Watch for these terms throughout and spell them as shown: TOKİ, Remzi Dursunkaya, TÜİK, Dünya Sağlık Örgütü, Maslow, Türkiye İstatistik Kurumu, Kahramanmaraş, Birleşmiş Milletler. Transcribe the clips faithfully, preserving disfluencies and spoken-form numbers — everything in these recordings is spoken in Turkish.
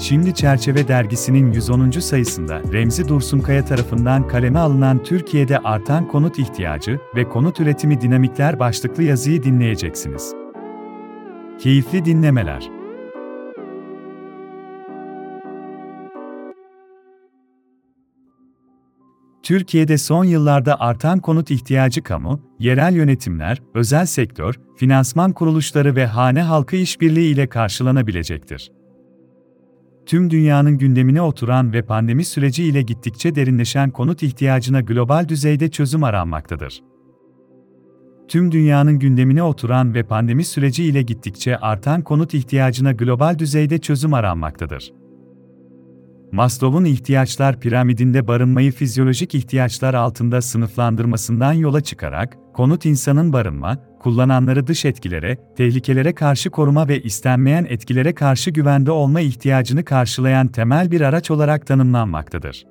Şimdi Çerçeve dergisinin yüz onuncu sayısında Remzi Dursunkaya tarafından kaleme alınan Türkiye'de artan konut ihtiyacı ve konut üretimi dinamikler başlıklı yazıyı dinleyeceksiniz. Keyifli dinlemeler. Türkiye'de son yıllarda artan konut ihtiyacı kamu, yerel yönetimler, özel sektör, finansman kuruluşları ve hane halkı işbirliği ile karşılanabilecektir. Tüm dünyanın gündemine oturan ve pandemi süreci ile gittikçe derinleşen konut ihtiyacına global düzeyde çözüm aranmaktadır. Tüm dünyanın gündemine oturan ve pandemi süreci ile gittikçe artan konut ihtiyacına global düzeyde çözüm aranmaktadır. Maslow'un ihtiyaçlar piramidinde barınmayı fizyolojik ihtiyaçlar altında sınıflandırmasından yola çıkarak, konut insanın barınma, kullananları dış etkilere, tehlikelere karşı koruma ve istenmeyen etkilere karşı güvende olma ihtiyacını karşılayan temel bir araç olarak tanımlanmaktadır.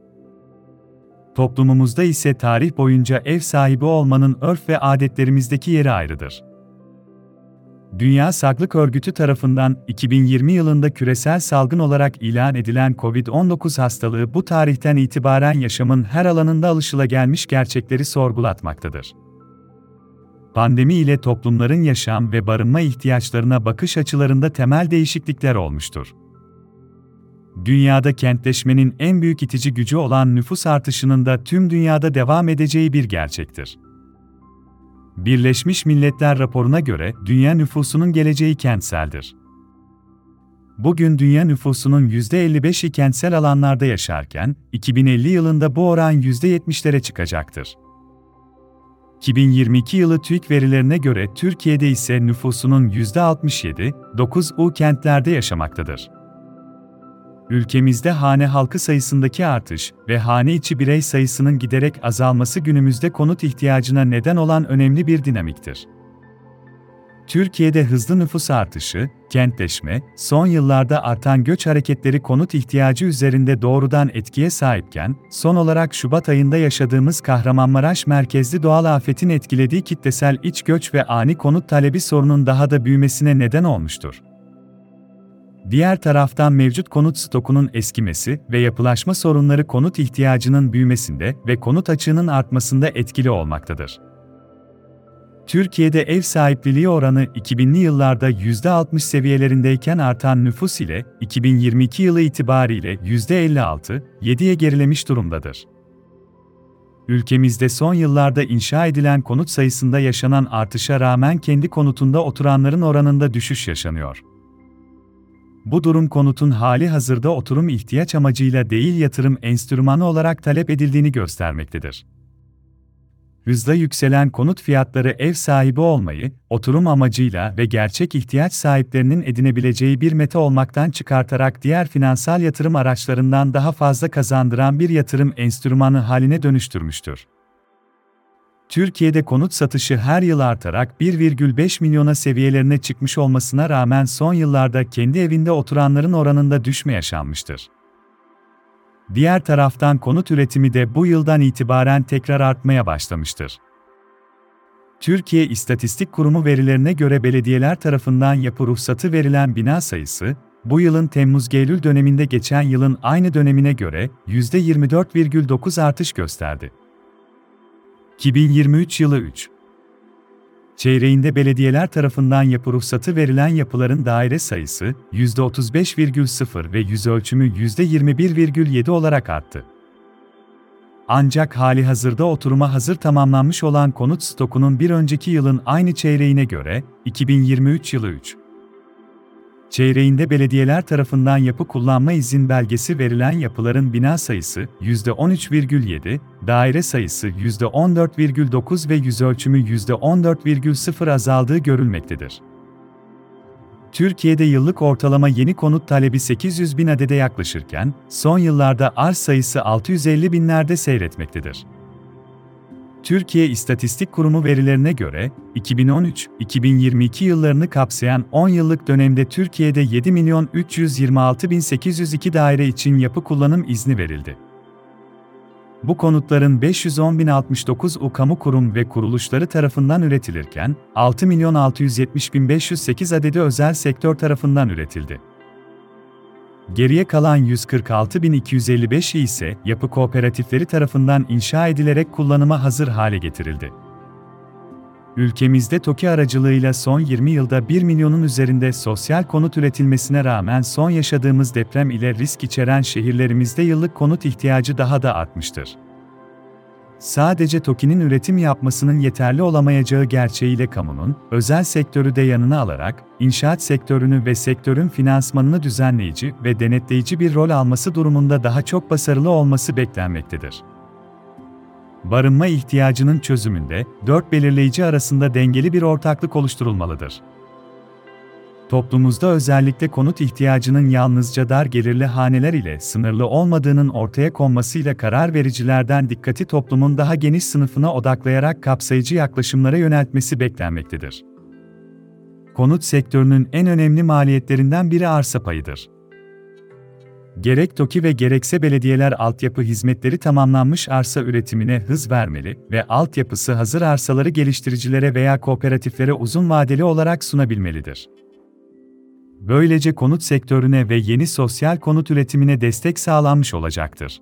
Toplumumuzda ise tarih boyunca ev sahibi olmanın örf ve adetlerimizdeki yeri ayrıdır. Dünya Sağlık Örgütü tarafından iki bin yirmi yılında küresel salgın olarak ilan edilen kovid on dokuz hastalığı bu tarihten itibaren yaşamın her alanında alışılagelmiş gerçekleri sorgulatmaktadır. Pandemi ile toplumların yaşam ve barınma ihtiyaçlarına bakış açılarında temel değişiklikler olmuştur. Dünyada kentleşmenin en büyük itici gücü olan nüfus artışının da tüm dünyada devam edeceği bir gerçektir. Birleşmiş Milletler raporuna göre dünya nüfusunun geleceği kentseldir. Bugün dünya nüfusunun yüzde elli beşi kentsel alanlarda yaşarken, iki bin elli yılında bu oran yüzde yetmişlere çıkacaktır. iki bin yirmi iki yılı TÜİK verilerine göre Türkiye'de ise nüfusunun yüzde altmış yedi virgül dokuzu kentlerde yaşamaktadır. Ülkemizde hane halkı sayısındaki artış ve hane içi birey sayısının giderek azalması günümüzde konut ihtiyacına neden olan önemli bir dinamiktir. Türkiye'de hızlı nüfus artışı, kentleşme, son yıllarda artan göç hareketleri konut ihtiyacı üzerinde doğrudan etkiye sahipken, son olarak Şubat ayında yaşadığımız Kahramanmaraş merkezli doğal afetin etkilediği kitlesel iç göç ve ani konut talebi sorunun daha da büyümesine neden olmuştur. Diğer taraftan mevcut konut stokunun eskimesi ve yapılaşma sorunları konut ihtiyacının büyümesinde ve konut açığının artmasında etkili olmaktadır. Türkiye'de ev sahipliliği oranı iki binli yıllarda yüzde altmış seviyelerindeyken artan nüfus ile iki bin yirmi iki yılı itibariyle yüzde elli altı virgül yediye gerilemiş durumdadır. Ülkemizde son yıllarda inşa edilen konut sayısında yaşanan artışa rağmen kendi konutunda oturanların oranında düşüş yaşanıyor. Bu durum konutun hali hazırda oturum ihtiyaç amacıyla değil yatırım enstrümanı olarak talep edildiğini göstermektedir. Hızla yükselen konut fiyatları ev sahibi olmayı, oturum amacıyla ve gerçek ihtiyaç sahiplerinin edinebileceği bir meta olmaktan çıkartarak diğer finansal yatırım araçlarından daha fazla kazandıran bir yatırım enstrümanı haline dönüştürmüştür. Türkiye'de konut satışı her yıl artarak bir virgül beş milyona seviyelerine çıkmış olmasına rağmen son yıllarda kendi evinde oturanların oranında düşme yaşanmıştır. Diğer taraftan konut üretimi de bu yıldan itibaren tekrar artmaya başlamıştır. Türkiye İstatistik Kurumu verilerine göre belediyeler tarafından yapı ruhsatı verilen bina sayısı, bu yılın Temmuz-Eylül döneminde geçen yılın aynı dönemine göre yüzde yirmi dört virgül dokuz artış gösterdi. iki bin yirmi üç yılı üç çeyreğinde belediyeler tarafından yapı ruhsatı verilen yapıların daire sayısı yüzde otuz beş virgül sıfır ve yüz ölçümü yüzde yirmi bir virgül yedi olarak arttı. Ancak halihazırda oturuma hazır tamamlanmış olan konut stokunun bir önceki yılın aynı çeyreğine göre iki bin yirmi üç yılı üç çeyreğinde belediyeler tarafından yapı kullanma izin belgesi verilen yapıların bina sayısı yüzde on üç virgül yedi, daire sayısı yüzde on dört virgül dokuz ve yüz ölçümü yüzde on dört virgül sıfır azaldığı görülmektedir. Türkiye'de yıllık ortalama yeni konut talebi sekiz yüz bin adede yaklaşırken, son yıllarda arz sayısı altı yüz elli binlerde seyretmektedir. Türkiye İstatistik Kurumu verilerine göre, iki bin on üç iki bin yirmi iki yıllarını kapsayan on yıllık dönemde Türkiye'de yedi milyon üç yüz yirmi altı bin sekiz yüz iki daire için yapı kullanım izni verildi. Bu konutların beş yüz on bin altmış dokuzu kamu kurum ve kuruluşları tarafından üretilirken, altı milyon altı yüz yetmiş bin beş yüz sekiz adedi özel sektör tarafından üretildi. Geriye kalan yüz kırk altı bin iki yüz elli beşi ise yapı kooperatifleri tarafından inşa edilerek kullanıma hazır hale getirildi. Ülkemizde TOKİ aracılığıyla son yirmi yılda bir milyonun üzerinde sosyal konut üretilmesine rağmen son yaşadığımız deprem ile risk içeren şehirlerimizde yıllık konut ihtiyacı daha da artmıştır. Sadece TOKİ'nin üretim yapmasının yeterli olamayacağı gerçeğiyle kamunun, özel sektörü de yanına alarak, inşaat sektörünü ve sektörün finansmanını düzenleyici ve denetleyici bir rol alması durumunda daha çok başarılı olması beklenmektedir. Barınma ihtiyacının çözümünde, dört belirleyici arasında dengeli bir ortaklık oluşturulmalıdır. Toplumumuzda özellikle konut ihtiyacının yalnızca dar gelirli haneler ile sınırlı olmadığının ortaya konmasıyla karar vericilerden dikkati toplumun daha geniş sınıfına odaklayarak kapsayıcı yaklaşımlara yöneltmesi beklenmektedir. Konut sektörünün en önemli maliyetlerinden biri arsa payıdır. Gerek TOKİ ve gerekse belediyeler altyapı hizmetleri tamamlanmış arsa üretimine hız vermeli ve altyapısı hazır arsaları geliştiricilere veya kooperatiflere uzun vadeli olarak sunabilmelidir. Böylece konut sektörüne ve yeni sosyal konut üretimine destek sağlanmış olacaktır.